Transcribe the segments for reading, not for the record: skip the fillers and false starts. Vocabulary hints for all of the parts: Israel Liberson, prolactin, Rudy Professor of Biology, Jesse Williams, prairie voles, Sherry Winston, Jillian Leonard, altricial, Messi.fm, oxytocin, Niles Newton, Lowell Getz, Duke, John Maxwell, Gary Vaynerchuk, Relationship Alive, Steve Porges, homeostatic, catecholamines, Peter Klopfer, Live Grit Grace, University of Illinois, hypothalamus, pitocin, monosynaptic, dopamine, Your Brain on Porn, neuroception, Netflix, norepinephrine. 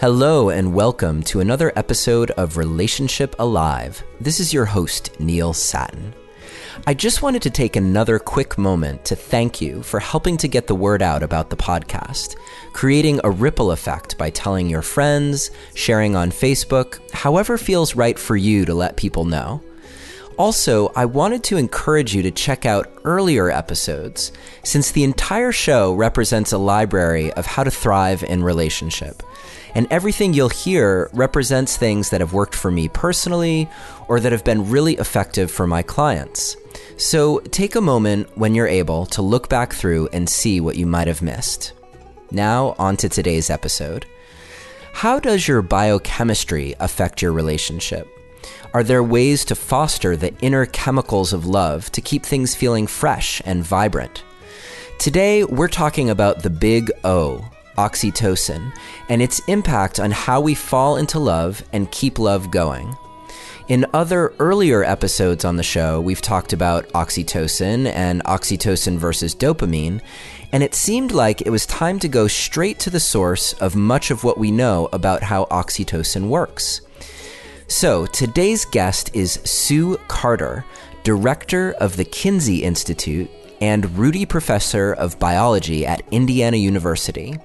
Hello and welcome to another episode of Relationship Alive. This is your host, Neil Satin. I just wanted to take another quick moment to thank you for helping to get the word out about the podcast, creating a ripple effect by telling your friends, sharing on Facebook, however feels right for you to let people know. Also, I wanted to encourage you to check out earlier episodes, since the entire show represents a library of how to thrive in relationship. And everything you'll hear represents things that have worked for me personally or that have been really effective for my clients. So take a moment when you're able to look back through and see what you might have missed. Now, on to today's episode. How does your biochemistry affect your relationship? Are there ways to foster the inner chemicals of love to keep things feeling fresh and vibrant? Today, we're talking about the big O, oxytocin, and its impact on how we fall into love and keep love going. In other earlier episodes on the show, we've talked about oxytocin and oxytocin versus dopamine, and it seemed like it was time to go straight to the source of much of what we know about how oxytocin works. So today's guest is Sue Carter, director of the Kinsey Institute and Rudy Professor of Biology at Indiana University.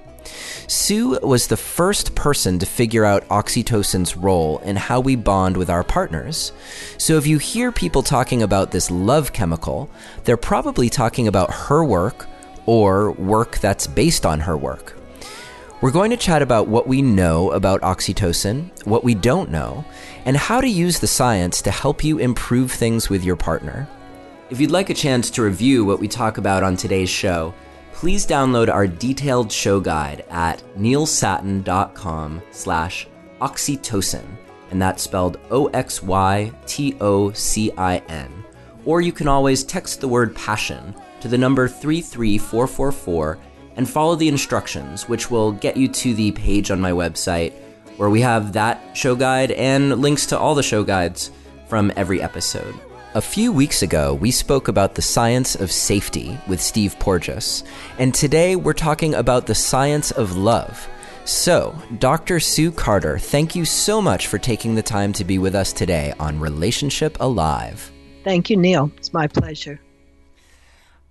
Sue was the first person to figure out oxytocin's role in how we bond with our partners. So if you hear people talking about this love chemical, they're probably talking about her work or work that's based on her work. We're going to chat about what we know about oxytocin, what we don't know, and how to use the science to help you improve things with your partner. If you'd like a chance to review what we talk about on today's show, please download our detailed show guide at neilsatin.com/oxytocin, and that's spelled OXYTOCIN. Or you can always text the word passion to the number 33444 and follow the instructions, which will get you to the page on my website where we have that show guide and links to all the show guides from every episode. A few weeks ago, we spoke about the science of safety with Steve Porges, and today we're talking about the science of love. So, Dr. Sue Carter, thank you so much for taking the time to be with us today on Relationship Alive. Thank you, Neil. It's my pleasure.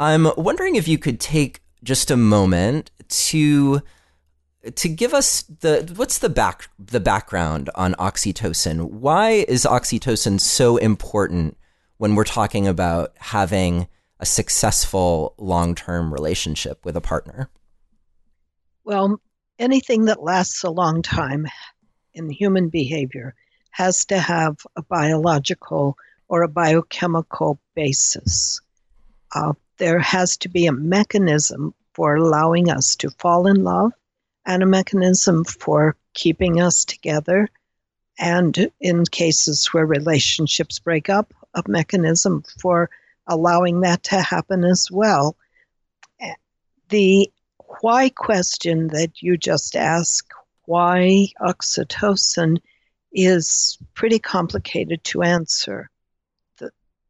I'm wondering if you could take just a moment to give us the background on oxytocin. Why is oxytocin so important when we're talking about having a successful long-term relationship with a partner? Well, anything that lasts a long time in human behavior has to have a biological or a biochemical basis. There has to be a mechanism for allowing us to fall in love and a mechanism for keeping us together. And in cases where relationships break up, a mechanism for allowing that to happen as well. The why question that you just asked, why oxytocin, is pretty complicated to answer.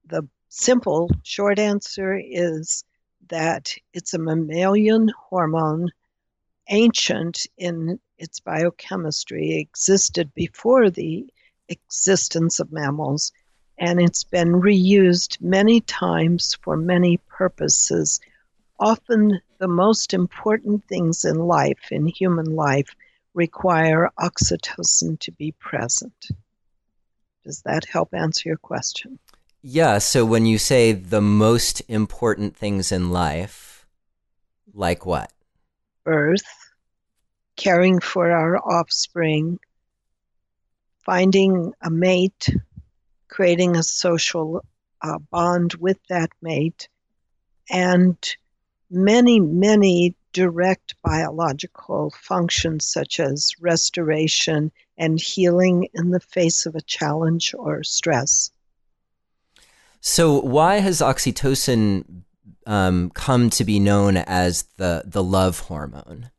The simple, short answer is that it's a mammalian hormone, ancient in its biochemistry, existed before the existence of mammals, and it's been reused many times for many purposes. Often the most important things in life, in human life, require oxytocin to be present. Does that help answer your question? Yeah, so when you say the most important things in life, like what? Birth, caring for our offspring, finding a mate, creating a social bond with that mate, and many, many direct biological functions such as restoration and healing in the face of a challenge or stress. So why has oxytocin come to be known as the love hormone?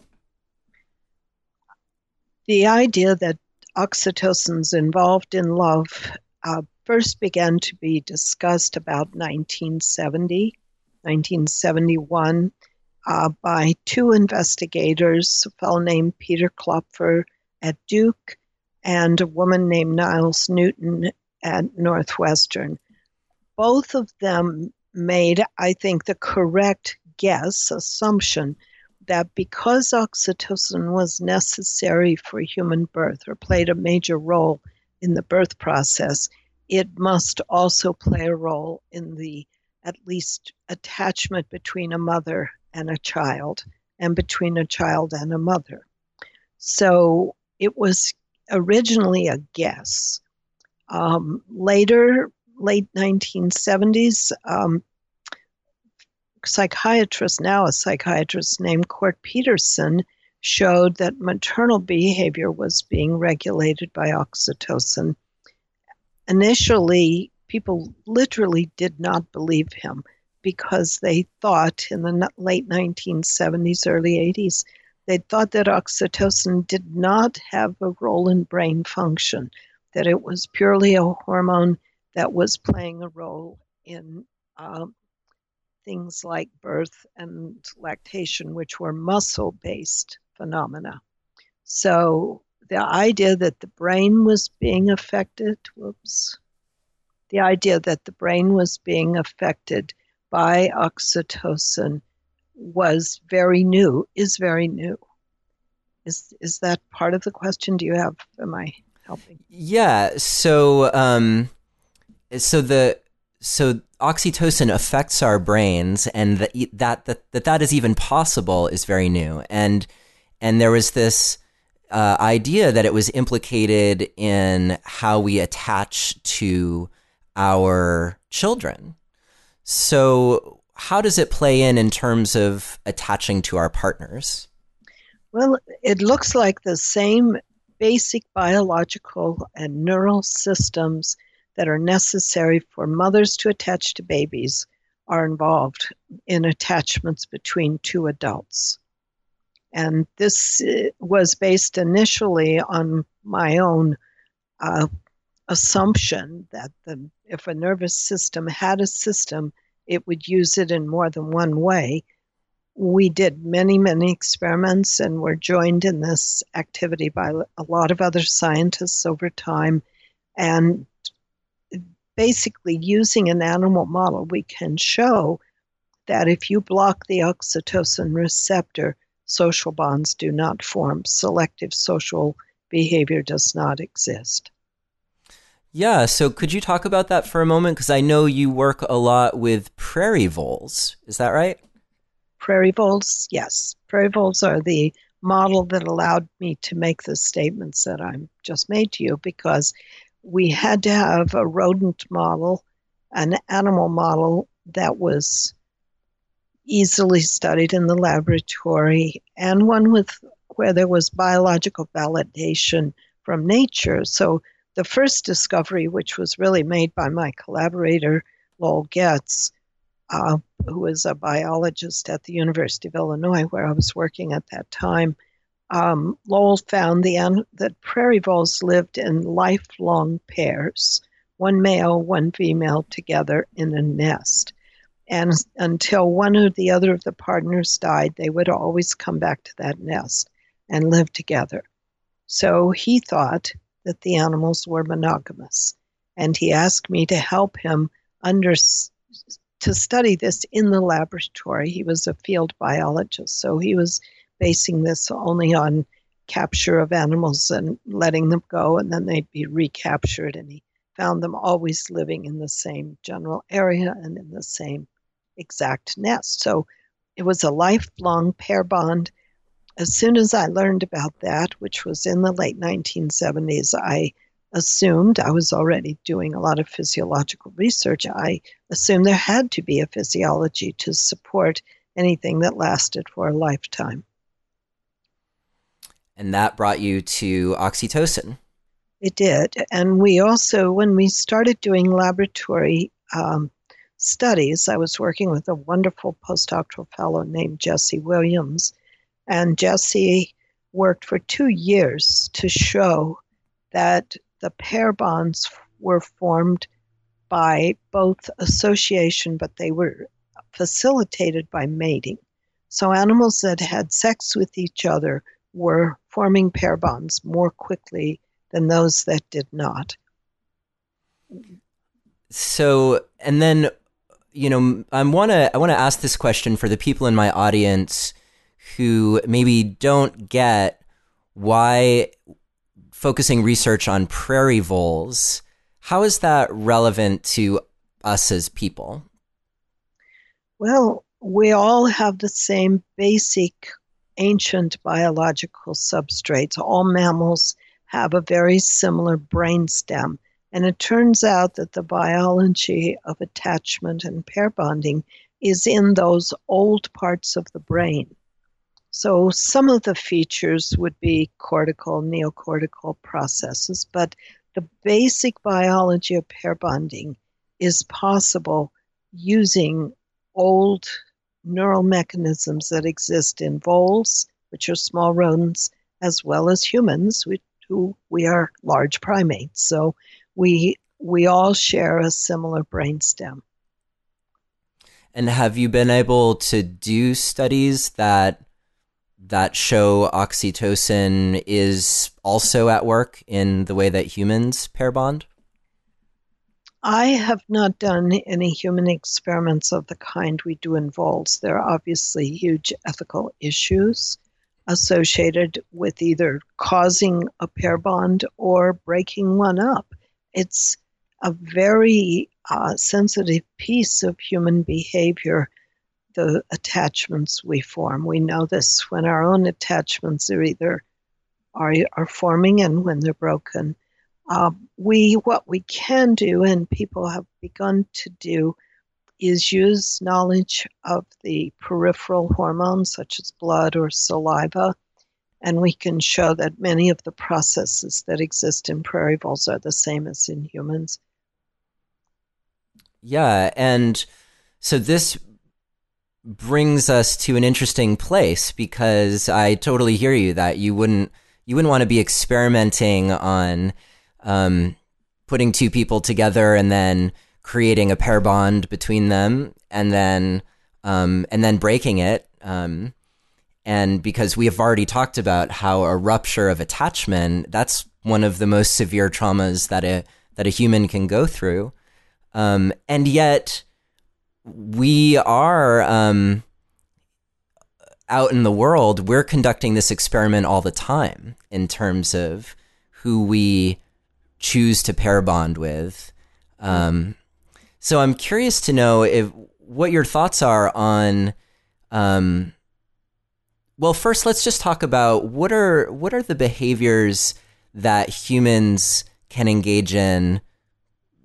The idea that oxytocin's involved in love first began to be discussed about 1970, 1971, by two investigators, a fellow named Peter Klopfer at Duke and a woman named Niles Newton at Northwestern. Both of them made, I think, the correct assumption that because oxytocin was necessary for human birth or played a major role in the birth process, it must also play a role in the at least attachment between a mother and a child and between a child and a mother. So it was originally a guess. Later, late 1970s, a psychiatrist named Kurt Pedersen showed that maternal behavior was being regulated by oxytocin. Initially, people literally did not believe him because they thought in the late 1970s, early 80s, they thought that oxytocin did not have a role in brain function, that it was purely a hormone that was playing a role in things like birth and lactation, which were muscle-based phenomena. So the idea that the brain was being affected, by oxytocin was very new, is very new. Is that part of the question? Do you have, am I helping? Yeah, so oxytocin affects our brains, and that is even possible is very new. And there was this idea that it was implicated in how we attach to our children. So how does it play in terms of attaching to our partners? Well, it looks like the same basic biological and neural systems that are necessary for mothers to attach to babies are involved in attachments between two adults. And this was based initially on my own assumption that if a nervous system had a system, it would use it in more than one way. We did many, many experiments and were joined in this activity by a lot of other scientists over time. And basically, using an animal model, we can show that if you block the oxytocin receptor, social bonds do not form. Selective social behavior does not exist. Yeah, so could you talk about that for a moment? Because I know you work a lot with prairie voles. Is that right? Prairie voles, yes. Prairie voles are the model that allowed me to make the statements that I just made to you, because we had to have a rodent model, an animal model that was easily studied in the laboratory, and one with where there was biological validation from nature. So the first discovery, which was really made by my collaborator, Lowell Getz, who is a biologist at the University of Illinois, where I was working at that time, Lowell found that prairie voles lived in lifelong pairs, one male, one female, together in a nest. And until one or the other of the partners died, they would always come back to that nest and live together. So he thought that the animals were monogamous. And he asked me to help him to study this in the laboratory. He was a field biologist, so he was basing this only on capture of animals and letting them go, and then they'd be recaptured. And he found them always living in the same general area and in the same exact nest. So it was a lifelong pair bond. As soon as I learned about that, which was in the late 1970s, I was already doing a lot of physiological research. I assumed there had to be a physiology to support anything that lasted for a lifetime. And that brought you to oxytocin. It did. And we also, when we started doing laboratory studies, I was working with a wonderful postdoctoral fellow named Jesse Williams. And Jesse worked for 2 years to show that the pair bonds were formed by both association, but they were facilitated by mating. So animals that had sex with each other were forming pair bonds more quickly than those that did not. So, and then, you know, I want to ask this question for the people in my audience who maybe don't get why focusing research on prairie voles, how is that relevant to us as people? Well, we all have the same basic ancient biological substrates. All mammals have a very similar brainstem. And it turns out that the biology of attachment and pair bonding is in those old parts of the brain. So some of the features would be cortical, neocortical processes, but the basic biology of pair bonding is possible using old neural mechanisms that exist in voles, which are small rodents, as well as humans, who we are large primates. So we all share a similar brainstem. And have you been able to do studies that show oxytocin is also at work in the way that humans pair bond? I have not done any human experiments of the kind we do in voles. There are obviously huge ethical issues associated with either causing a pair bond or breaking one up. It's a very sensitive piece of human behavior, the attachments we form. We know this when our own attachments are forming and when they're broken. What we can do, and people have begun to do, is use knowledge of the peripheral hormones such as blood or saliva, and we can show that many of the processes that exist in prairie voles are the same as in humans. Yeah, and so this brings us to an interesting place, because I totally hear you that you wouldn't want to be experimenting on putting two people together and then creating a pair bond between them and then breaking it. And because we have already talked about how a rupture of attachment, that's one of the most severe traumas that a human can go through. And yet we are out in the world, we're conducting this experiment all the time in terms of who we choose to pair bond with. So I'm curious to know what your thoughts are on, well, first let's just talk about what are the behaviors that humans can engage in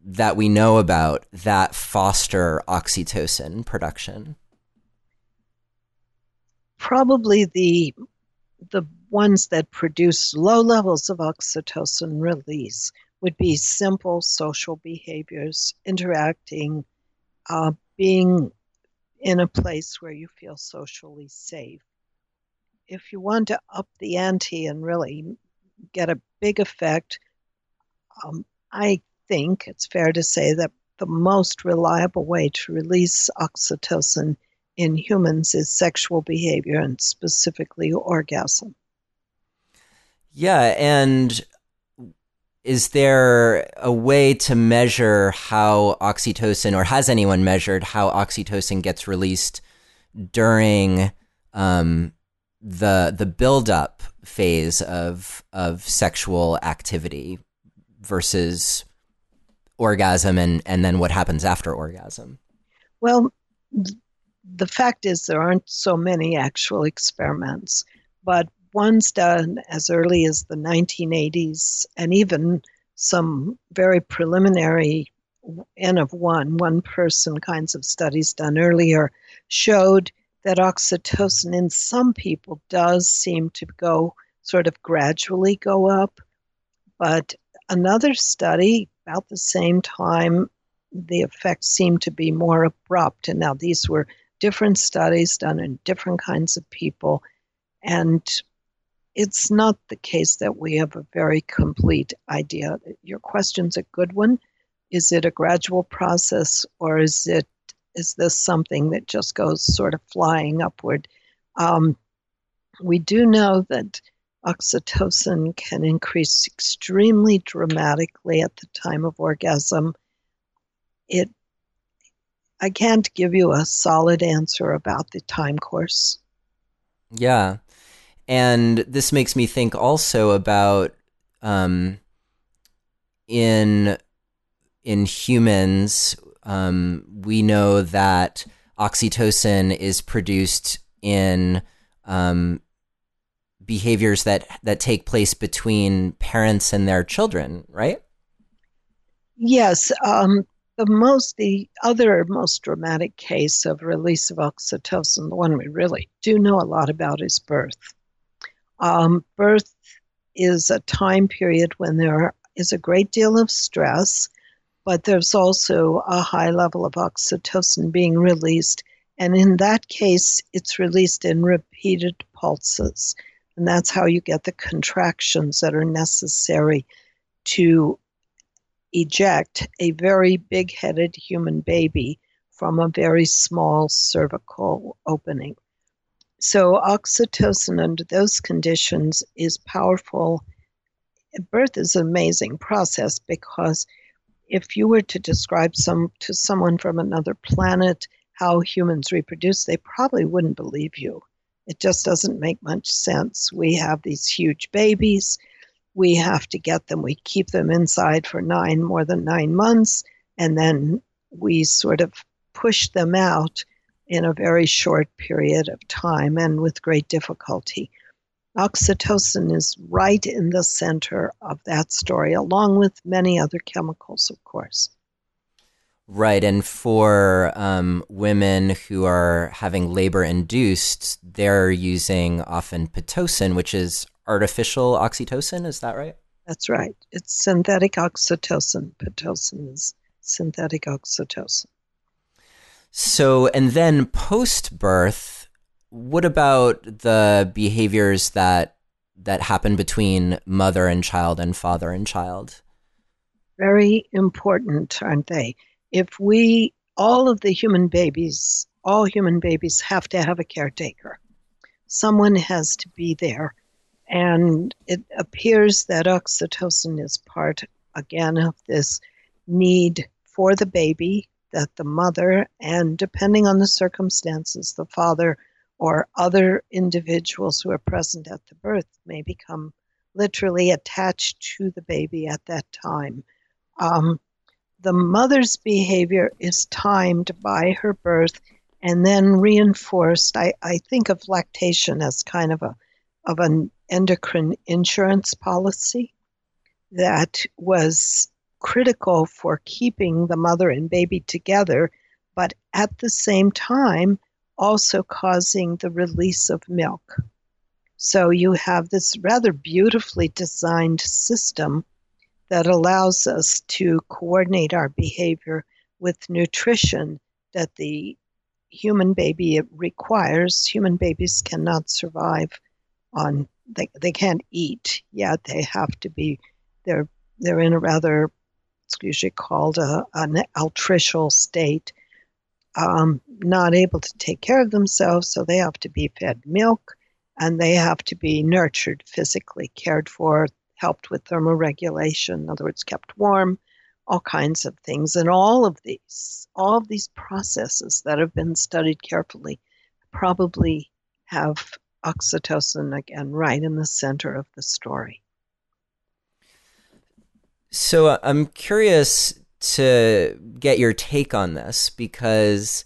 that we know about that foster oxytocin production? Probably the ones that produce low levels of oxytocin release would be simple social behaviors, interacting, being in a place where you feel socially safe. If you want to up the ante and really get a big effect, I think it's fair to say that the most reliable way to release oxytocin in humans is sexual behavior, and specifically orgasm. Yeah, and is there a way to measure how oxytocin, or has anyone measured how oxytocin gets released during the build-up phase of sexual activity versus orgasm and then what happens after orgasm? Well, the fact is there aren't so many actual experiments, but one's done as early as the 1980s, and even some very preliminary one person kinds of studies done earlier showed that oxytocin in some people does seem to go sort of gradually go up. But another study about the same time, the effects seemed to be more abrupt. And now these were different studies done in different kinds of people, and it's not the case that we have a very complete idea. Your question's a good one. Is it a gradual process, or is this something that just goes sort of flying upward? We do know that oxytocin can increase extremely dramatically at the time of orgasm. I can't give you a solid answer about the time course. Yeah. And this makes me think also about in humans, we know that oxytocin is produced in behaviors that take place between parents and their children, right? Yes. The other most dramatic case of release of oxytocin, the one we really do know a lot about, is birth. Birth is a time period when there is a great deal of stress, but there's also a high level of oxytocin being released. And in that case, it's released in repeated pulses. And that's how you get the contractions that are necessary to eject a very big-headed human baby from a very small cervical opening. So oxytocin under those conditions is powerful. Birth is an amazing process, because if you were to describe to someone from another planet how humans reproduce, they probably wouldn't believe you. It just doesn't make much sense. We have these huge babies. We have to get them. We keep them inside for more than 9 months, and then we sort of push them out in a very short period of time and with great difficulty. Oxytocin is right in the center of that story, along with many other chemicals, of course. Right, and for women who are having labor induced, they're using often pitocin, which is artificial oxytocin, is that right? That's right. It's synthetic oxytocin. Pitocin is synthetic oxytocin. So, and then post-birth, what about the behaviors that happen between mother and child and father and child? Very important, aren't they? All human babies have to have a caretaker. Someone has to be there. And it appears that oxytocin is part, again, of this need for the baby, that the mother, and depending on the circumstances, the father or other individuals who are present at the birth may become literally attached to the baby at that time. The mother's behavior is timed by her birth and then reinforced. I think of lactation as kind of an endocrine insurance policy that was critical for keeping the mother and baby together, but at the same time also causing the release of milk. So you have this rather beautifully designed system that allows us to coordinate our behavior with nutrition that the human baby requires. Human babies cannot survive on, they can't eat yet. They have to be, they're in a rather, it's usually called an altricial state, not able to take care of themselves, so they have to be fed milk, and they have to be nurtured physically, cared for, helped with thermoregulation, in other words, kept warm, all kinds of things. And all of these processes that have been studied carefully probably have oxytocin, again, right in the center of the story. So I'm curious to get your take on this, because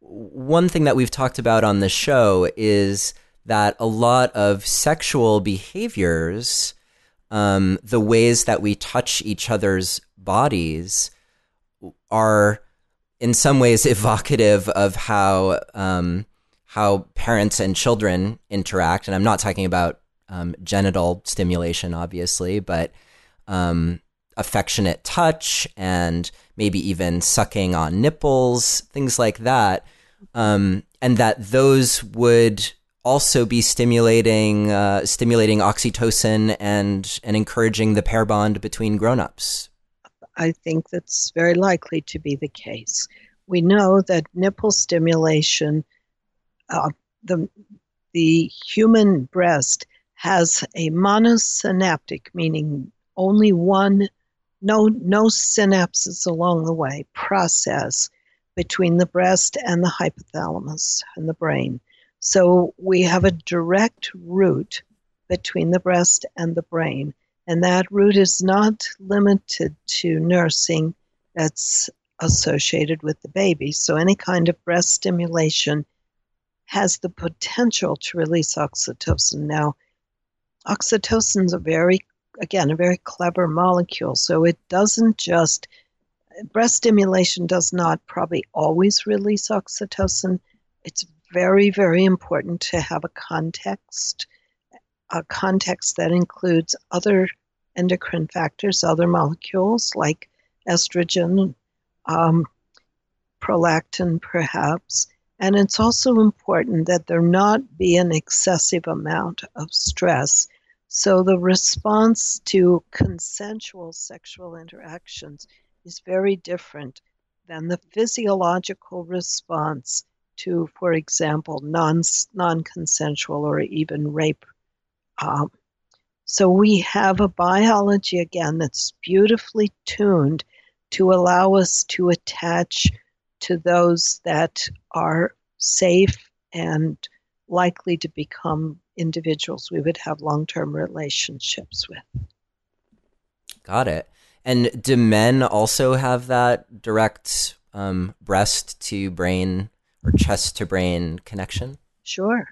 one thing that we've talked about on the show is that a lot of sexual behaviors, the ways that we touch each other's bodies, are in some ways evocative of how parents and children interact. And I'm not talking about genital stimulation, obviously, but affectionate touch and maybe even sucking on nipples, things like that. And that those would also be stimulating oxytocin and encouraging the pair bond between grown-ups. I think that's very likely to be the case. We know that nipple stimulation, the human breast has a monosynaptic, meaning only one, no synapses along the way, process between the breast and the hypothalamus and the brain. So we have a direct route between the breast and the brain, and that route is not limited to nursing that's associated with the baby. So any kind of breast stimulation has the potential to release oxytocin. Now, oxytocin is a very clever molecule. So it doesn't just, breast stimulation does not probably always release oxytocin. It's very, very important to have a context that includes other endocrine factors, other molecules like estrogen, prolactin perhaps. And it's also important that there not be an excessive amount of stress. So the response to consensual sexual interactions is very different than the physiological response to, for example, non-consensual or even rape. So we have a biology, again, that's beautifully tuned to allow us to attach to those that are safe and likely to become individuals we would have long-term relationships with. Got it. And do men also have that direct breast to brain or chest to brain connection? Sure.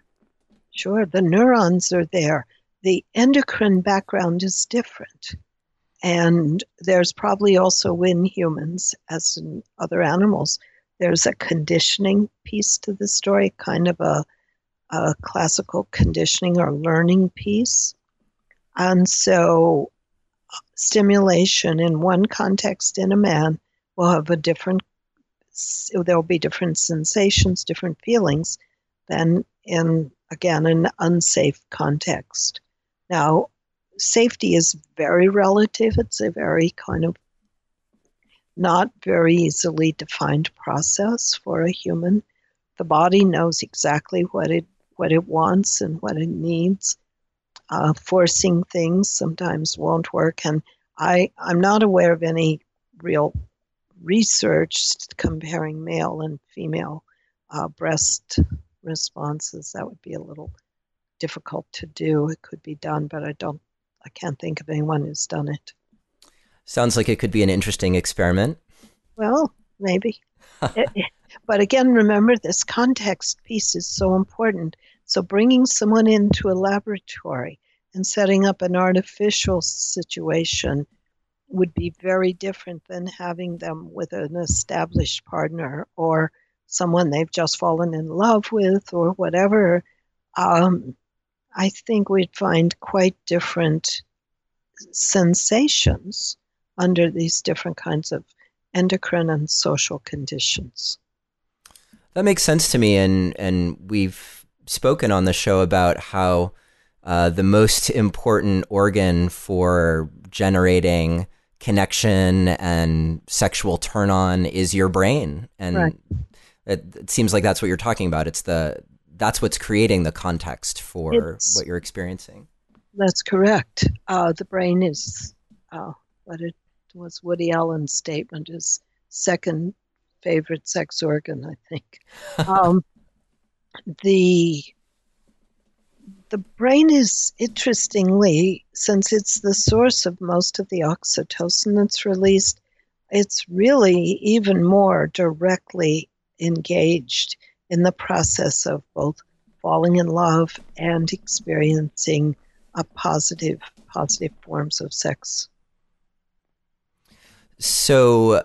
The neurons are there. The endocrine background is different. And there's probably also in humans, as in other animals, there's a conditioning piece to the story, kind of a classical conditioning or learning piece. And so stimulation in one context in a man will have there will be different sensations, different feelings than in, again, an unsafe context. Now, safety is very relative. It's a very kind of not very easily defined process for a human. The body knows exactly what it wants and what it needs. Forcing things sometimes won't work. And I'm not aware of any real research comparing male and female breast responses. That would be a little difficult to do. It could be done, but I can't think of anyone who's done it. Sounds like it could be an interesting experiment. Well, maybe. But again, remember, this context piece is so important. So bringing someone into a laboratory and setting up an artificial situation would be very different than having them with an established partner or someone they've just fallen in love with or whatever. I think we'd find quite different sensations under these different kinds of endocrine and social conditions. That makes sense to me, and we've spoken on the show about how the most important organ for generating connection and sexual turn-on is your brain, and right. It seems like that's what you're talking about. That's what's creating the context for what you're experiencing. That's correct. The brain is what it was Woody Allen's statement, his second favorite sex organ, I think. The brain is, interestingly, since it's the source of most of the oxytocin that's released, it's really even more directly engaged in the process of both falling in love and experiencing positive forms of sex. So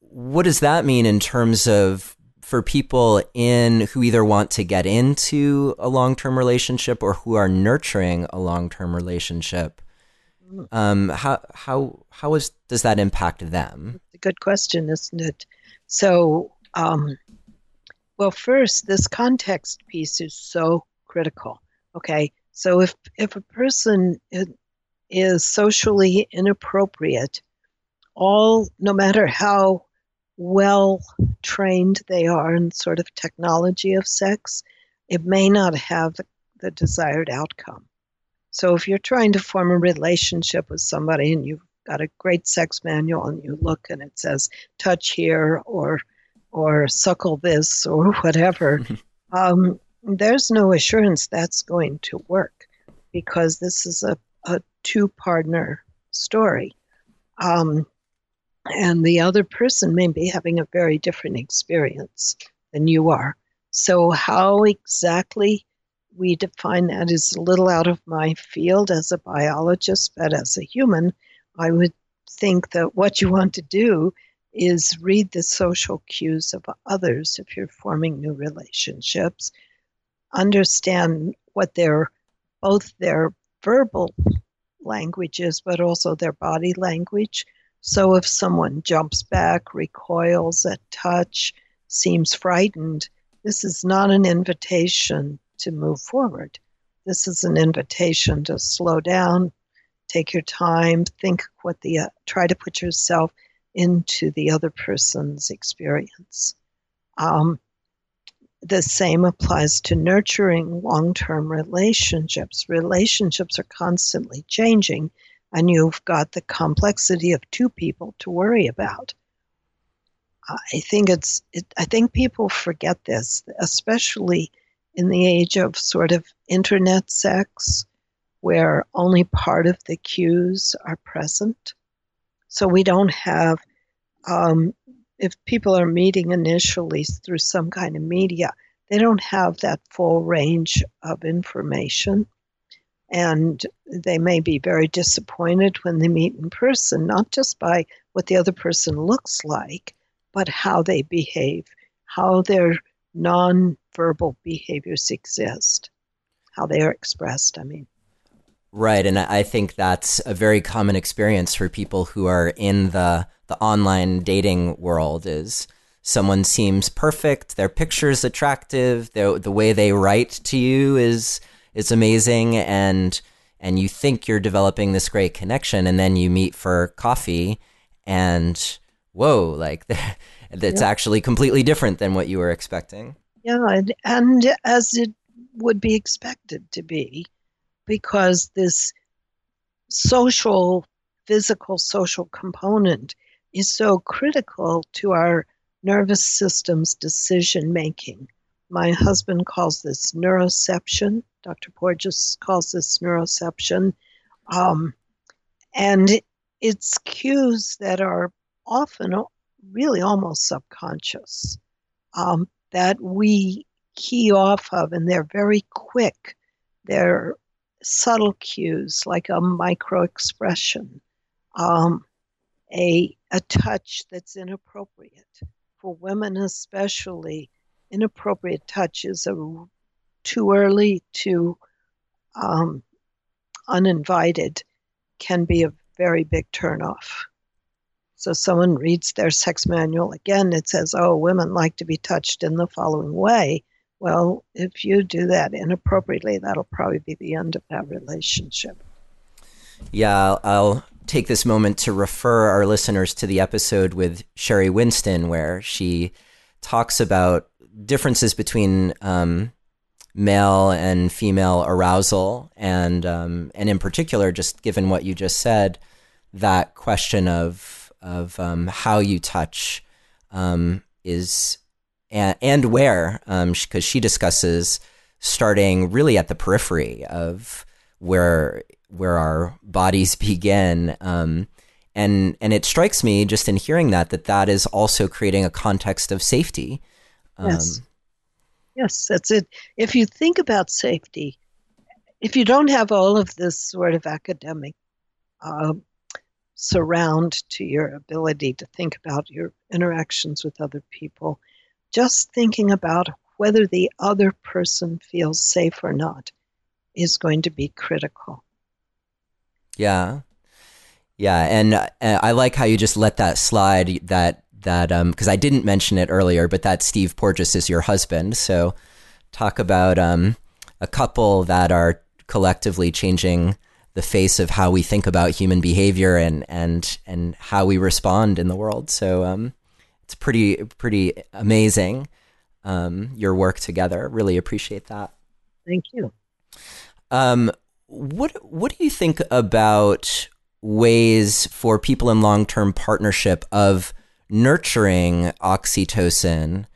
what does that mean in terms of for people who either want to get into a long-term relationship or who are nurturing a long-term relationship? How does that impact them? It's a good question, isn't it? So, well, first, this context piece is so critical. Okay, so if a person is socially inappropriate, no matter how well trained they are in sort of technology of sex, it may not have the desired outcome. So if you're trying to form a relationship with somebody and you've got a great sex manual and you look and it says touch here or suckle this or whatever, there's no assurance that's going to work, because this is a two-partner story. And the other person may be having a very different experience than you are. So how exactly we define that is a little out of my field as a biologist, but as a human, I would think that what you want to do is read the social cues of others if you're forming new relationships, understand what both their verbal language is, but also their body language. So if someone jumps back, recoils at touch, seems frightened, this is not an invitation to move forward. This is an invitation to slow down, take your time, think what try to put yourself into the other person's experience. The same applies to nurturing long-term relationships. Relationships are constantly changing, and you've got the complexity of two people to worry about. I think people forget this, especially in the age of sort of internet sex, where only part of the cues are present. So we don't have, if people are meeting initially through some kind of media, they don't have that full range of information. And they may be very disappointed when they meet in person, not just by what the other person looks like, but how they behave, how their nonverbal behaviors exist, how they are expressed, I mean. Right, and I think that's a very common experience for people who are in the online dating world. Is someone seems perfect, their picture's attractive, the way they write to you is amazing, and you think you're developing this great connection, and then you meet for coffee, and whoa, like that's actually completely different than what you were expecting. Yeah, and as it would be expected to be. Because this physical component is so critical to our nervous system's decision-making. My husband calls this neuroception. Dr. Porges calls this neuroception. And it's cues that are often really almost subconscious that we key off of, and they're very quick. They're subtle cues like a micro expression, a touch that's inappropriate. For women especially, inappropriate touch is too early, too uninvited, can be a very big turnoff. So someone reads their sex manual again, it says, oh, women like to be touched in the following way. Well, if you do that inappropriately, that'll probably be the end of that relationship. Yeah, I'll take this moment to refer our listeners to the episode with Sherry Winston, where she talks about differences between male and female arousal, and in particular, just given what you just said, that question of how you touch is. And where, because she discusses starting really at the periphery of where our bodies begin, and it strikes me just in hearing that is also creating a context of safety. Yes, that's it. If you think about safety, if you don't have all of this sort of academic surround to your ability to think about your interactions with other people, just thinking about whether the other person feels safe or not is going to be critical. Yeah, and I like how you just let that slide, that because I didn't mention it earlier, but that Steve Porges is your husband. So talk about a couple that are collectively changing the face of how we think about human behavior and how we respond in the world. So it's pretty amazing, your work together. Really appreciate that. Thank you. What do you think about ways for people in long-term partnership of nurturing oxytocin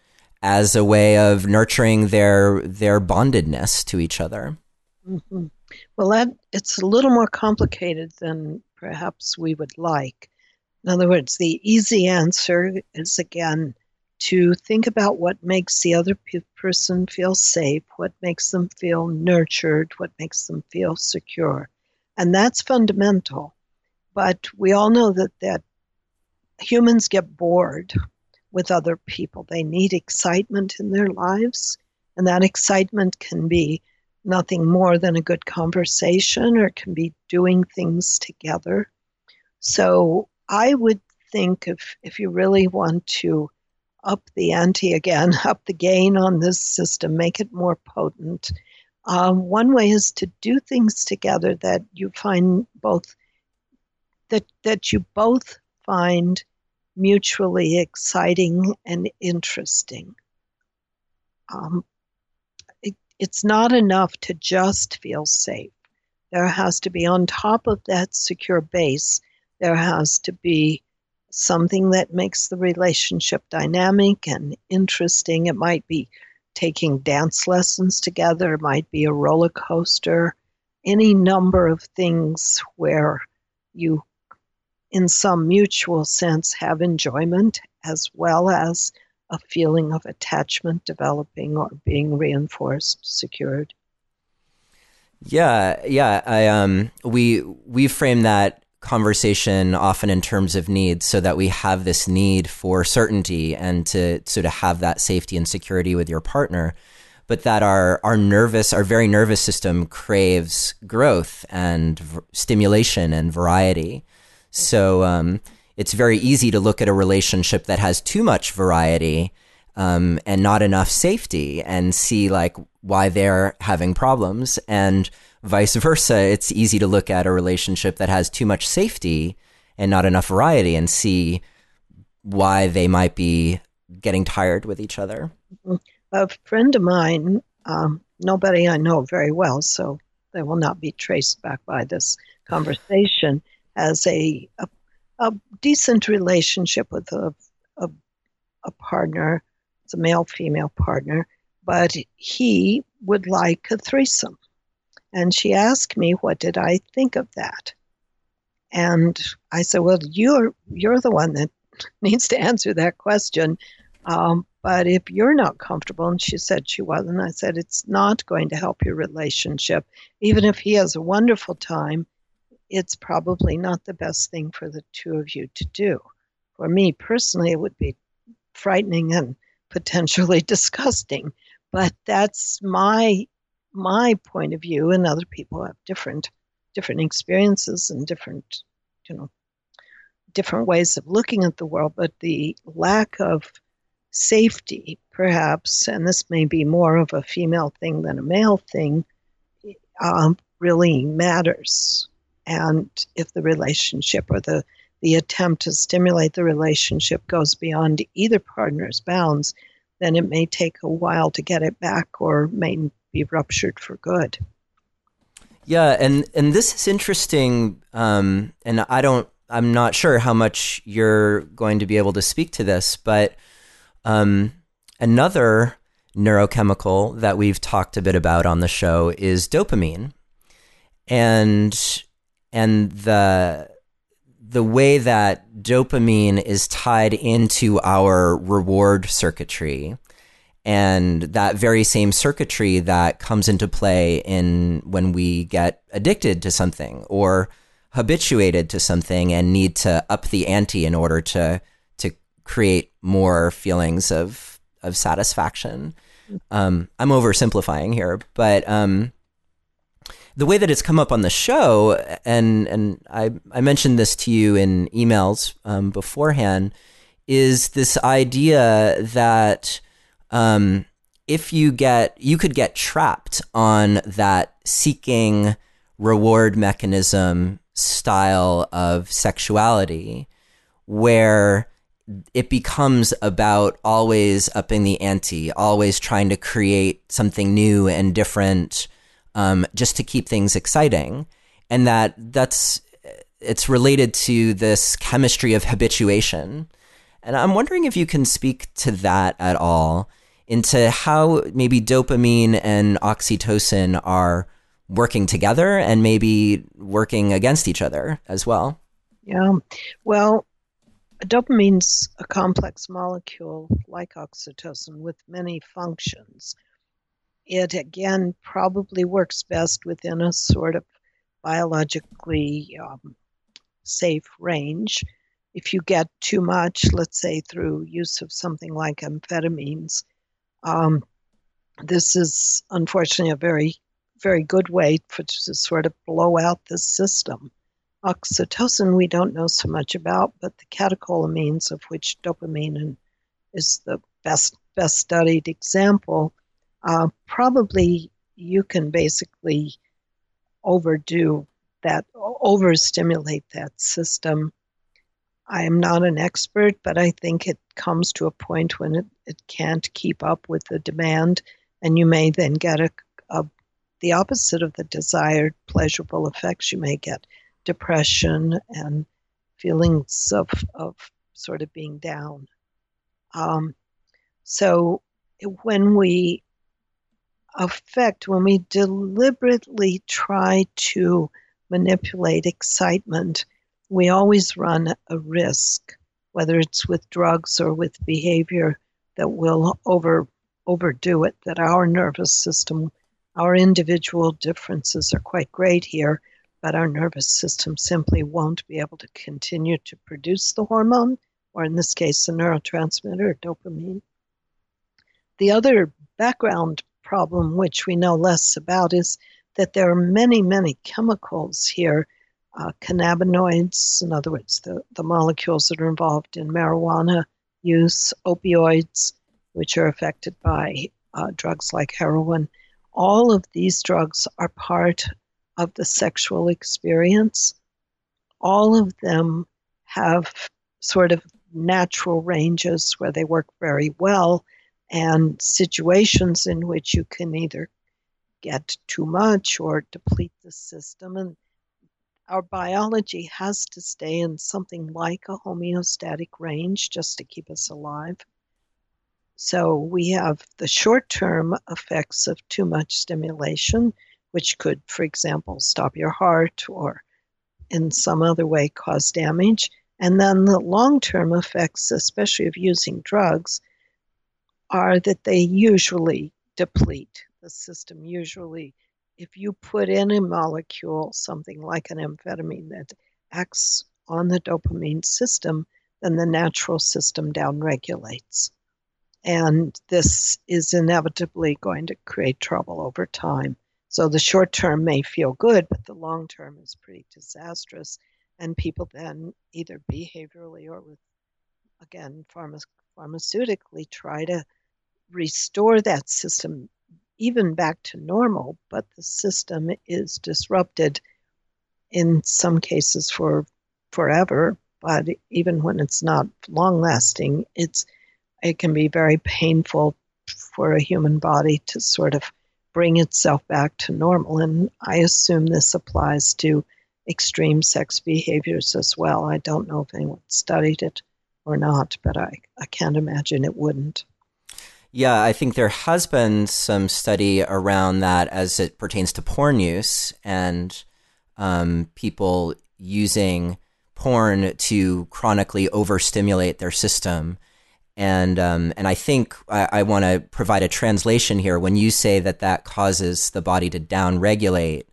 as a way of nurturing their bondedness to each other? Mm-hmm. Well, it's a little more complicated than perhaps we would like. In other words, the easy answer is, again, to think about what makes the other person feel safe, what makes them feel nurtured, what makes them feel secure. And that's fundamental. But we all know that humans get bored with other people. They need excitement in their lives, and that excitement can be nothing more than a good conversation, or can be doing things together. So I would think if you really want to up the ante again, up the gain on this system, make it more potent, one way is to do things together that you find both, that you both find mutually exciting and interesting. It's not enough to just feel safe. There has to be, on top of that secure base, there has to be something that makes the relationship dynamic and interesting. It might be taking dance lessons together. It might be a roller coaster. Any number of things where you, in some mutual sense, have enjoyment as well as a feeling of attachment developing or being reinforced, secured. Yeah. We frame that conversation often in terms of needs, so that we have this need for certainty and to sort of have that safety and security with your partner, but that our very nervous system craves growth and stimulation and variety. So it's very easy to look at a relationship that has too much variety and not enough safety and see like why they're having problems, and vice versa. It's easy to look at a relationship that has too much safety and not enough variety and see why they might be getting tired with each other. A friend of mine, nobody I know very well, so they will not be traced back by this conversation, has a decent relationship with a partner. It's a male-female partner, but he would like a threesome. And she asked me, what did I think of that? And I said, well, you're the one that needs to answer that question. But if you're not comfortable, and she said she wasn't, I said, it's not going to help your relationship. Even if he has a wonderful time, it's probably not the best thing for the two of you to do. For me personally, it would be frightening and potentially disgusting. But that's my point of view, and other people have different experiences and different ways of looking at the world. But the lack of safety, perhaps, and this may be more of a female thing than a male thing, really matters. And if the relationship or the attempt to stimulate the relationship goes beyond either partner's bounds, then it may take a while to get it back, or may be ruptured for good. Yeah, and this is interesting, and I'm not sure how much you're going to be able to speak to this, but another neurochemical that we've talked a bit about on the show is dopamine, and the way that dopamine is tied into our reward circuitry. And that very same circuitry that comes into play when we get addicted to something or habituated to something and need to up the ante in order to create more feelings of satisfaction. I'm oversimplifying here, but the way that it's come up on the show, and I mentioned this to you in emails beforehand, is this idea that if you could get trapped on that seeking reward mechanism style of sexuality, where it becomes about always upping the ante, always trying to create something new and different, just to keep things exciting. And it's related to this chemistry of habituation. And I'm wondering if you can speak to that at all, into how maybe dopamine and oxytocin are working together and maybe working against each other as well. Yeah. Well, dopamine's a complex molecule like oxytocin with many functions. It, again, probably works best within a sort of biologically safe range. If you get too much, let's say through use of something like amphetamines, this is unfortunately a very, very good way to sort of blow out the system. Oxytocin we don't know so much about, but the catecholamines, of which dopamine is the best studied example, probably you can basically overdo that, overstimulate that system. I am not an expert, but I think it comes to a point when it can't keep up with the demand, and you may then get the opposite of the desired pleasurable effects. You may get depression and feelings of sort of being down. So when we deliberately try to manipulate excitement, we always run a risk, whether it's with drugs or with behavior, that we'll overdo it, that our nervous system, our individual differences are quite great here, but our nervous system simply won't be able to continue to produce the hormone, or in this case, the neurotransmitter, dopamine. The other background problem, which we know less about, is that there are many, many chemicals here. Cannabinoids, in other words, the molecules that are involved in marijuana use, opioids, which are affected by drugs like heroin. All of these drugs are part of the sexual experience. All of them have sort of natural ranges where they work very well and situations in which you can either get too much or deplete the system, and our biology has to stay in something like a homeostatic range just to keep us alive. So we have the short-term effects of too much stimulation, which could, for example, stop your heart or in some other way cause damage. And then the long-term effects, especially of using drugs, are that they usually deplete. The system usually, if you put in a molecule, something like an amphetamine that acts on the dopamine system, then the natural system downregulates. And this is inevitably going to create trouble over time. So the short term may feel good, but the long term is pretty disastrous. And people then either behaviorally or with, again, pharmaceutically try to restore that system even back to normal, but the system is disrupted in some cases for forever, but even when it's not long-lasting, it can be very painful for a human body to sort of bring itself back to normal, and I assume this applies to extreme sex behaviors as well. I don't know if anyone studied it or not, but I can't imagine it wouldn't. Yeah, I think there has been some study around that as it pertains to porn use and people using porn to chronically overstimulate their system. And I think I want to provide a translation here. When you say that causes the body to downregulate,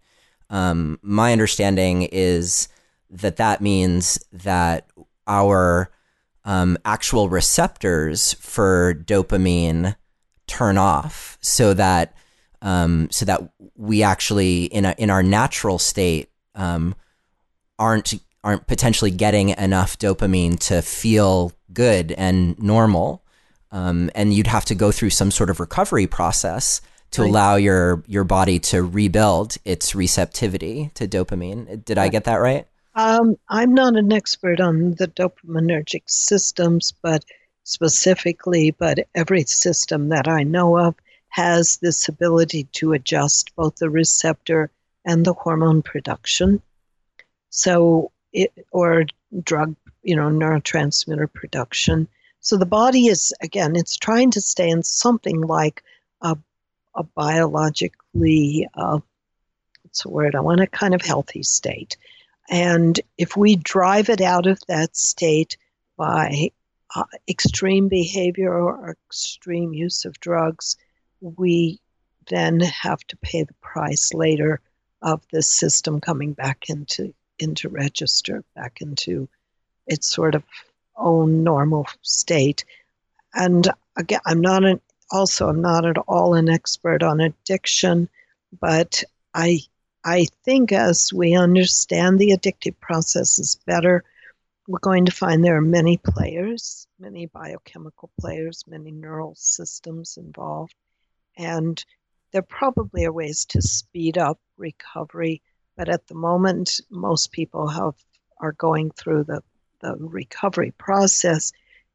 my understanding is that means that our actual receptors for dopamine turn off, so that we actually in our natural state aren't potentially getting enough dopamine to feel good and normal, and you'd have to go through some sort of recovery process to allow your body to rebuild its receptivity to dopamine. Did I get that right? I'm not an expert on the dopaminergic systems, but every system that I know of has this ability to adjust both the receptor and the hormone production. So it, or drug, you know, neurotransmitter production. So the body is, again, it's trying to stay in something like a biologically, what's the word, I want a kind of healthy state. And if we drive it out of that state by extreme behavior or extreme use of drugs, we then have to pay the price later of this system coming back into register, back into its sort of own normal state. And again, I'm not at all an expert on addiction, but I think as we understand the addictive processes better, we're going to find there are many players, many biochemical players, many neural systems involved. And there probably are ways to speed up recovery, but at the moment, most people are going through the recovery process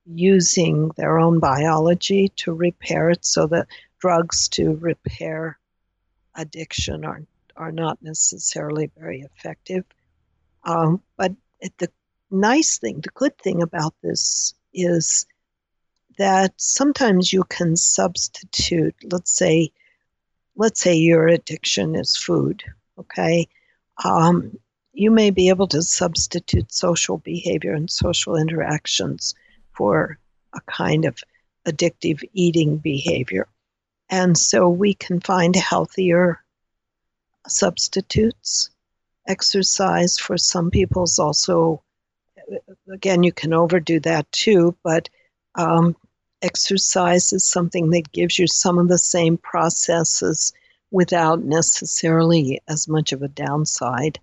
using their own biology to repair it, so that drugs to repair addiction are not necessarily very effective. But the nice thing, the good thing about this is that sometimes you can substitute, let's say your addiction is food, okay? You may be able to substitute social behavior and social interactions for a kind of addictive eating behavior. And so we can find healthier substitutes. Exercise for some people is also, again, you can overdo that too, but exercise is something that gives you some of the same processes without necessarily as much of a downside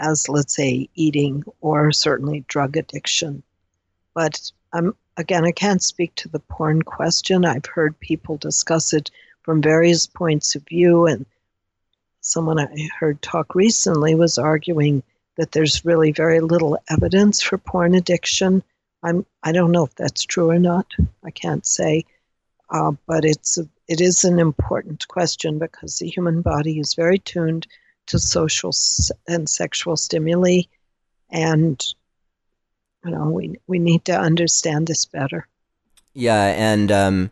as, let's say, eating or certainly drug addiction. But again, I can't speak to the porn question. I've heard people discuss it from various points of view, and someone I heard talk recently was arguing that there's really very little evidence for porn addiction. I don't know if that's true or not. I can't say, but it is an important question because the human body is very tuned to social and sexual stimuli, and you know we need to understand this better. Yeah, and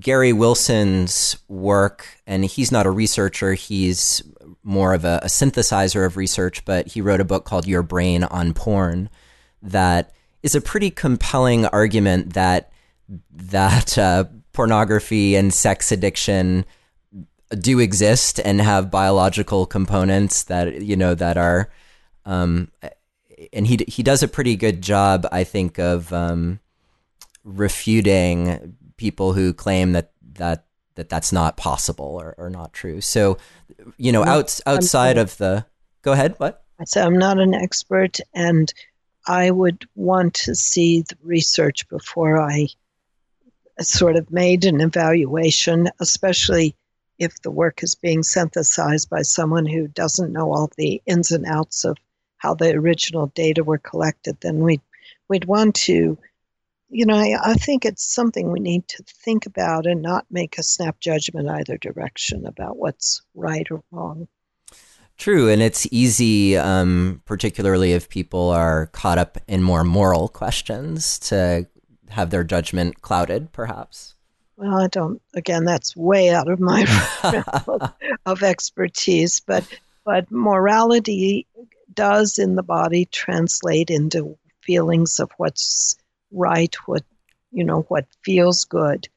Gary Wilson's work, and he's not a researcher; he's more of a synthesizer of research. But he wrote a book called "Your Brain on Porn" that is a pretty compelling argument that pornography and sex addiction do exist and have biological components that, you know, that are, and he does a pretty good job, I think, of refuting people who claim that's not possible or not true. So, you know, outside of the, go ahead, what? So I'm not an expert, and I would want to see the research before I sort of made an evaluation, especially if the work is being synthesized by someone who doesn't know all the ins and outs of how the original data were collected. Then we'd want to, you know, I think it's something we need to think about and not make a snap judgment either direction about what's right or wrong. True, and it's easy, particularly if people are caught up in more moral questions, to have their judgment clouded, perhaps. Well, I don't. Again, that's way out of my realm of expertise. But morality does in the body translate into feelings of what's right, what feels good,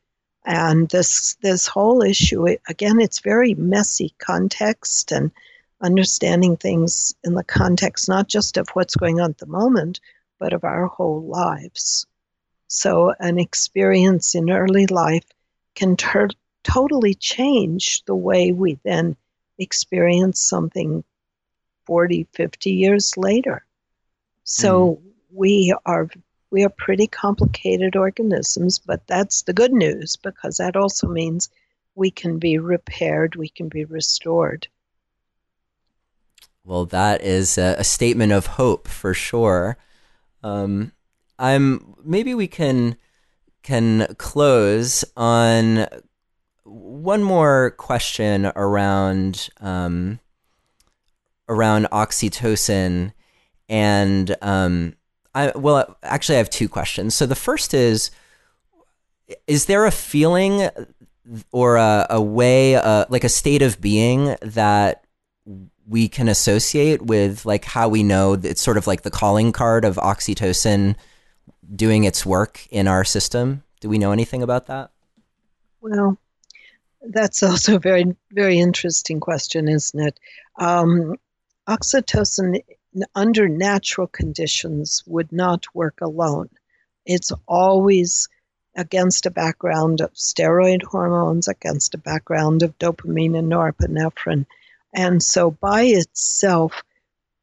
and this whole issue. Again, it's very messy context and understanding things in the context, not just of what's going on at the moment, but of our whole lives. So an experience in early life can totally change the way we then experience something 40, 50 years later. So we are pretty complicated organisms, but that's the good news, because that also means we can be repaired, we can be restored. Well, that is a statement of hope for sure. Maybe we can close on One more question around oxytocin, and I have two questions. So the first is there a feeling or a way, like a state of being that we can associate with, like, how we know that it's sort of like the calling card of oxytocin doing its work in our system? Do we know anything about that? Well, that's also a very, very interesting question, isn't it? Oxytocin under natural conditions would not work alone. It's always against a background of steroid hormones, against a background of dopamine and norepinephrine. And so by itself,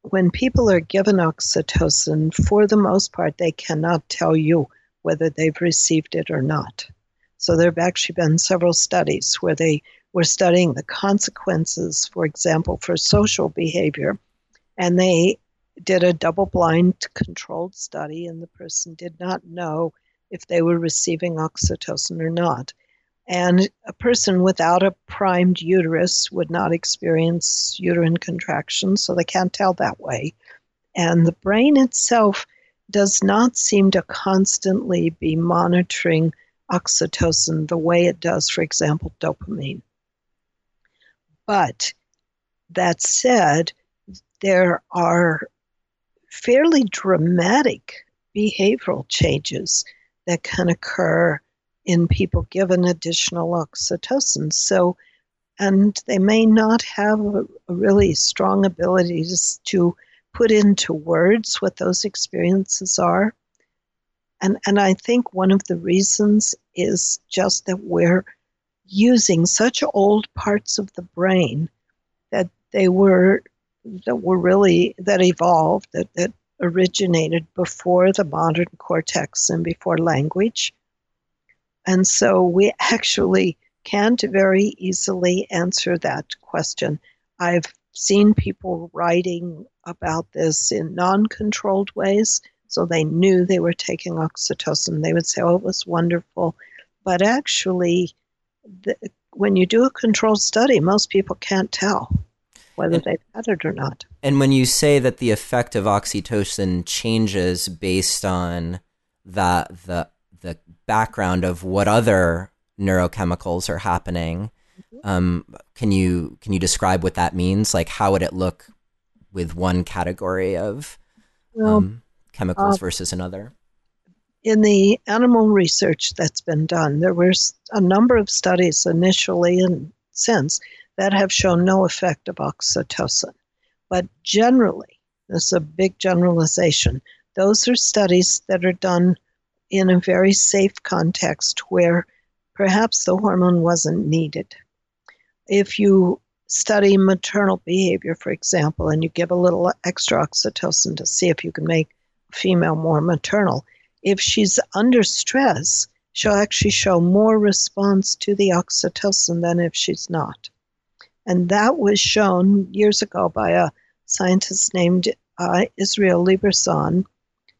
when people are given oxytocin, for the most part, they cannot tell you whether they've received it or not. So there have actually been several studies where they were studying the consequences, for example, for social behavior, and they did a double-blind controlled study, and the person did not know if they were receiving oxytocin or not. And a person without a primed uterus would not experience uterine contractions, so they can't tell that way. And the brain itself does not seem to constantly be monitoring oxytocin the way it does, for example, dopamine. But that said, there are fairly dramatic behavioral changes that can occur in people given additional oxytocin. So, and they may not have a really strong ability to put into words what those experiences are. And I think one of the reasons is just that we're using such old parts of the brain that originated before the modern cortex and before language. And so we actually can't very easily answer that question. I've seen people writing about this in non-controlled ways. So they knew they were taking oxytocin. They would say, oh, it was wonderful. But actually, when you do a controlled study, most people can't tell whether they've had it or not. And when you say that the effect of oxytocin changes based on the background of what other neurochemicals are happening, can you describe what that means? Like, how would it look with one category of chemicals versus another? In the animal research that's been done, there were a number of studies initially and since that have shown no effect of oxytocin. But generally, this is a big generalization, those are studies that are done in a very safe context where perhaps the hormone wasn't needed. If you study maternal behavior, for example, and you give a little extra oxytocin to see if you can make a female more maternal, if she's under stress, she'll actually show more response to the oxytocin than if she's not. And that was shown years ago by a scientist named Israel Liberson.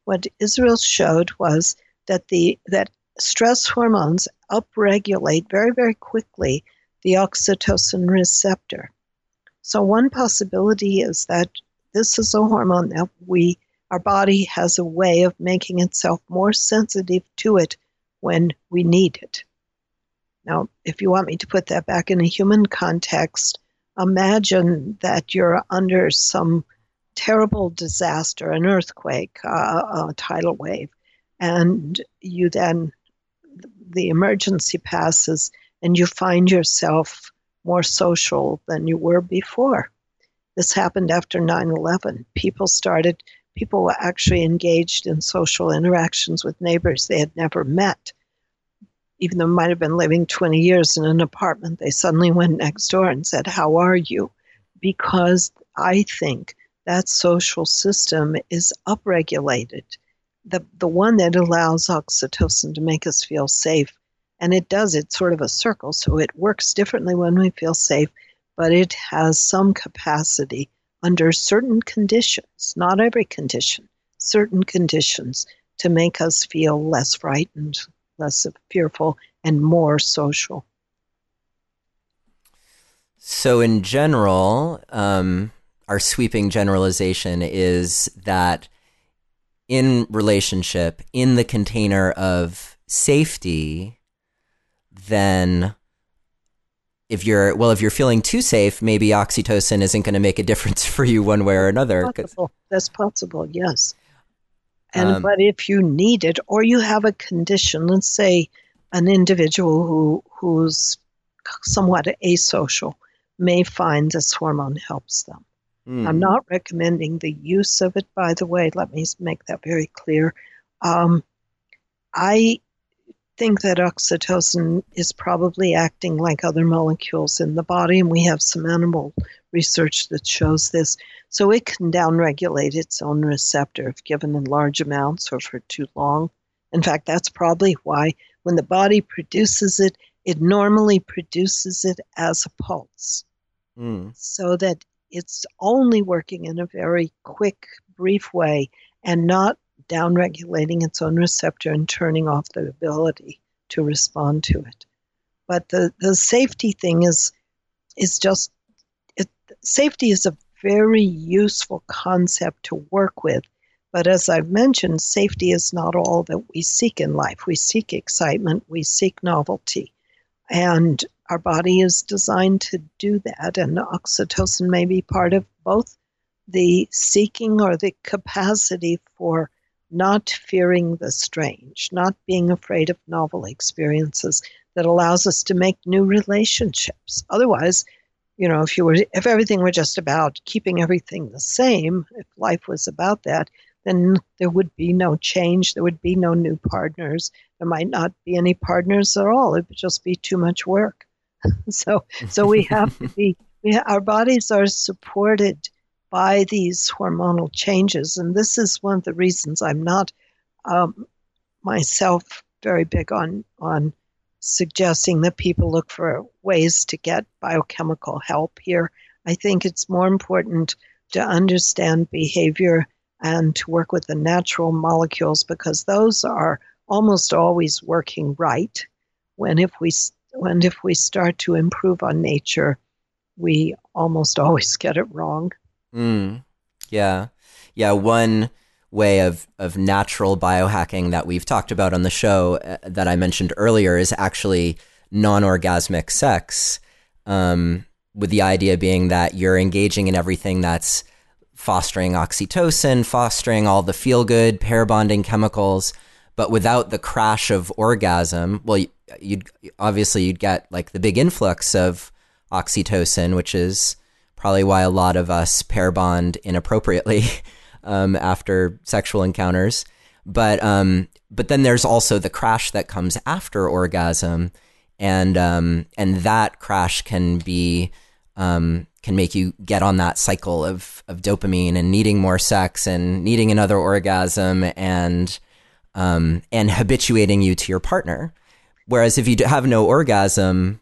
What Israel showed was that stress hormones upregulate very, very quickly the oxytocin receptor. So one possibility is that this is a hormone that our body has a way of making itself more sensitive to it when we need it. Now, if you want me to put that back in a human context, imagine that you're under some terrible disaster, an earthquake, a tidal wave, and you then, the emergency passes, and you find yourself more social than you were before. This happened after 9/11. People were actually engaged in social interactions with neighbors they had never met. Even though they might have been living 20 years in an apartment, they suddenly went next door and said, "How are you?" Because I think that social system is upregulated, the one that allows oxytocin to make us feel safe. And it does, it's sort of a circle, so it works differently when we feel safe, but it has some capacity under certain conditions, not every condition, certain conditions, to make us feel less frightened, less fearful, and more social. So in general, our sweeping generalization is that in relationship, in the container of safety, then if you're feeling too safe, maybe oxytocin isn't going to make a difference for you one way or another. That's possible, yes. And but if you need it, or you have a condition, let's say an individual who's somewhat asocial may find this hormone helps them. I'm not recommending the use of it, by the way. Let me make that very clear. I think that oxytocin is probably acting like other molecules in the body, and we have some animal research that shows this. So it can downregulate its own receptor if given in large amounts or for too long. In fact, that's probably why when the body produces it, it normally produces it as a pulse, so that it's only working in a very quick, brief way and not downregulating its own receptor and turning off the ability to respond to it. But the safety thing is safety is a very useful concept to work with. But as I've mentioned, safety is not all that we seek in life. We seek excitement. We seek novelty. And our body is designed to do that, and oxytocin may be part of both the seeking or the capacity for not fearing the strange, not being afraid of novel experiences that allows us to make new relationships. Otherwise, you know, if everything were just about keeping everything the same, if life was about that, then there would be no change. There would be no new partners. There might not be any partners at all. It would just be too much work. So we have to be. Our bodies are supported by these hormonal changes, and this is one of the reasons I'm not myself very big on suggesting that people look for ways to get biochemical help here. I think it's more important to understand behavior and to work with the natural molecules, because those are almost always working right. When if we start to improve on nature, we almost always get it wrong. Yeah. One way of natural biohacking that we've talked about on the show that I mentioned earlier is actually non-orgasmic sex, with the idea being that you're engaging in everything that's fostering oxytocin, fostering all the feel-good, pair-bonding chemicals, but without the crash of orgasm. Well, you'd get like the big influx of oxytocin, which is probably why a lot of us pair-bond inappropriately after sexual encounters. But then there's also the crash that comes after orgasm, and that crash can be can make you get on that cycle of dopamine and needing more sex and needing another orgasm and habituating you to your partner. Whereas if you have no orgasm,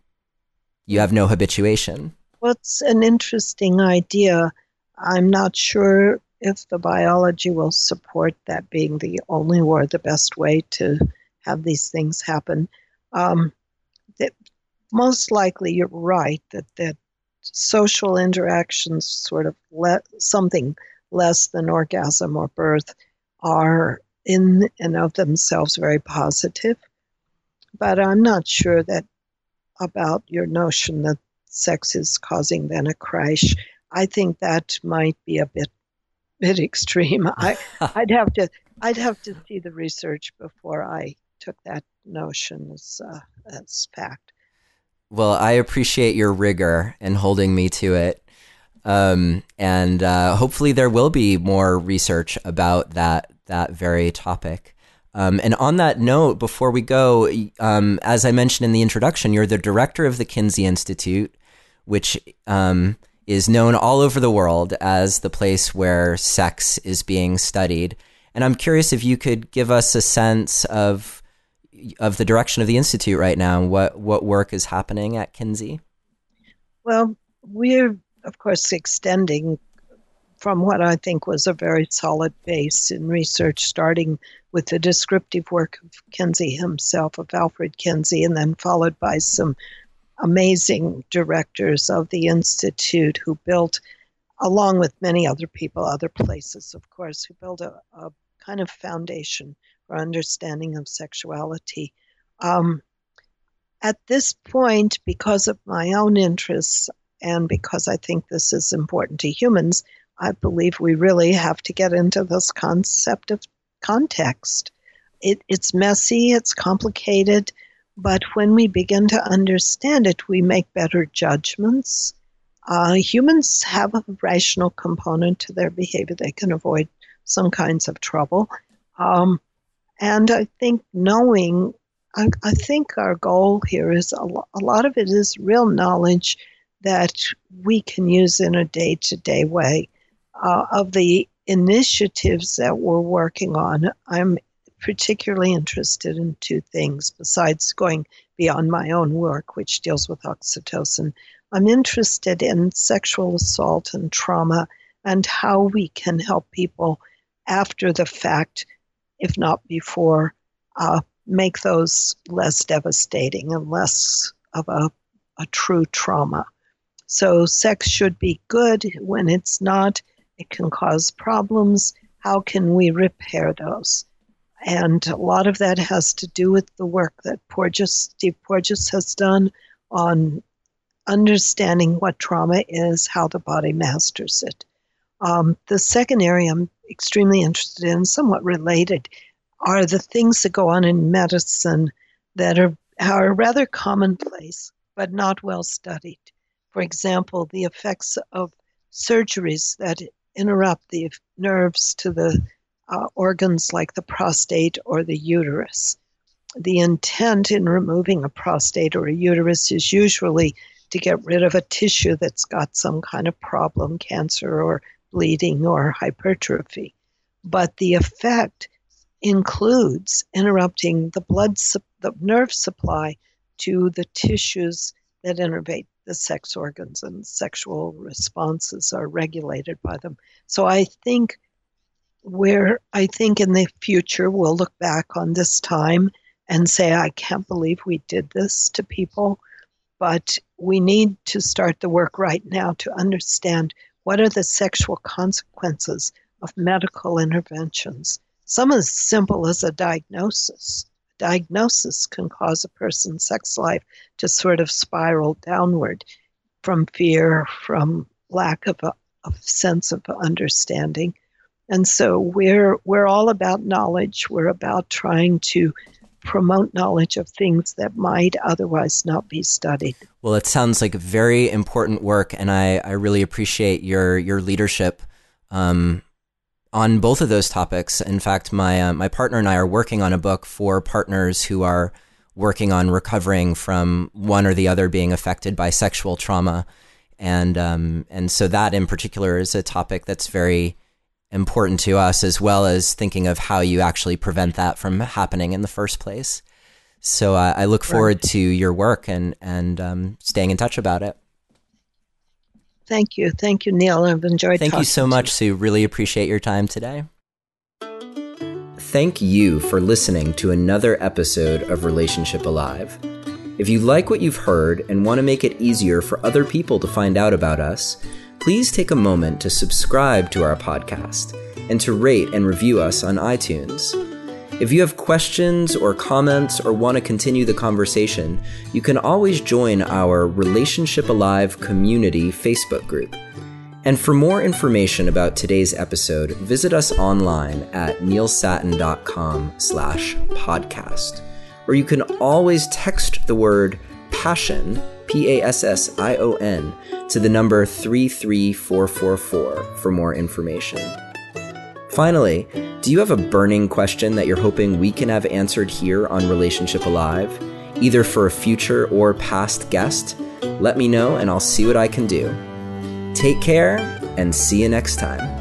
you have no habituation. Well, it's an interesting idea. I'm not sure if the biology will support that being the only or the best way to have these things happen. Most likely you're right that social interactions, sort of something less than orgasm or birth, are in and of themselves very positive. But I'm not sure that about your notion that sex is causing then a crash. I think that might be a bit extreme. I'd have to see the research before I took that notion as fact. Well, I appreciate your rigor and holding me to it. And hopefully there will be more research about that very topic. And on that note, before we go, as I mentioned in the introduction, you're the director of the Kinsey Institute, which is known all over the world as the place where sex is being studied. And I'm curious if you could give us a sense of the direction of the Institute right now, and what work is happening at Kinsey? Well, we're, of course, extending from what I think was a very solid base in research, starting with the descriptive work of Kinsey himself, of Alfred Kinsey, and then followed by some amazing directors of the Institute who built, along with many other people, other places, of course, who built a kind of foundation for understanding of sexuality. At this point, because of my own interests and because I think this is important to humans, I believe we really have to get into this concept of context. It's messy, it's complicated, but when we begin to understand it, we make better judgments. Humans have a rational component to their behavior. They can avoid some kinds of trouble. And I think knowing, I think our goal here is a lot of it is real knowledge that we can use in a day-to-day way. Of the initiatives that we're working on, I'm particularly interested in two things besides going beyond my own work, which deals with oxytocin. I'm interested in sexual assault and trauma and how we can help people after the fact, if not before, make those less devastating and less of a true trauma. So sex should be good. When it's not, it can cause problems. How can we repair those? And a lot of that has to do with the work that Steve Porges has done on understanding what trauma is, how the body masters it. The second area I'm extremely interested in, somewhat related, are the things that go on in medicine that are rather commonplace but not well studied. For example, the effects of surgeries that interrupt the nerves to the organs like the prostate or the uterus. The intent in removing a prostate or a uterus is usually to get rid of a tissue that's got some kind of problem, cancer or bleeding or hypertrophy. But the effect includes interrupting the nerve supply to the tissues that innervate the sex organs, and sexual responses are regulated by them. So I think in the future we'll look back on this time and say, I can't believe we did this to people, but we need to start the work right now to understand what are the sexual consequences of medical interventions. Some as simple as a diagnosis. Diagnosis can cause a person's sex life to sort of spiral downward from fear, from lack of a sense of understanding. And so we're all about knowledge. We're about trying to promote knowledge of things that might otherwise not be studied. Well, it sounds like very important work, and I really appreciate your leadership on both of those topics. In fact, my partner and I are working on a book for partners who are working on recovering from one or the other being affected by sexual trauma, and so that in particular is a topic that's very important to us, as well as thinking of how you actually prevent that from happening in the first place. So I look forward to your work and staying in touch about it. Thank you. Thank you, Neil. I've enjoyed talking to you. Thank you so much, Sue. Really appreciate your time today. Thank you for listening to another episode of Relationship Alive. If you like what you've heard and want to make it easier for other people to find out about us, please take a moment to subscribe to our podcast and to rate and review us on iTunes. If you have questions or comments or want to continue the conversation, you can always join our Relationship Alive community Facebook group. And for more information about today's episode, visit us online at neilsatin.com/podcast. Or you can always text the word passion, PASSION, to the number 33444 for more information. Finally, do you have a burning question that you're hoping we can have answered here on Relationship Alive, either for a future or past guest? Let me know and I'll see what I can do. Take care and see you next time.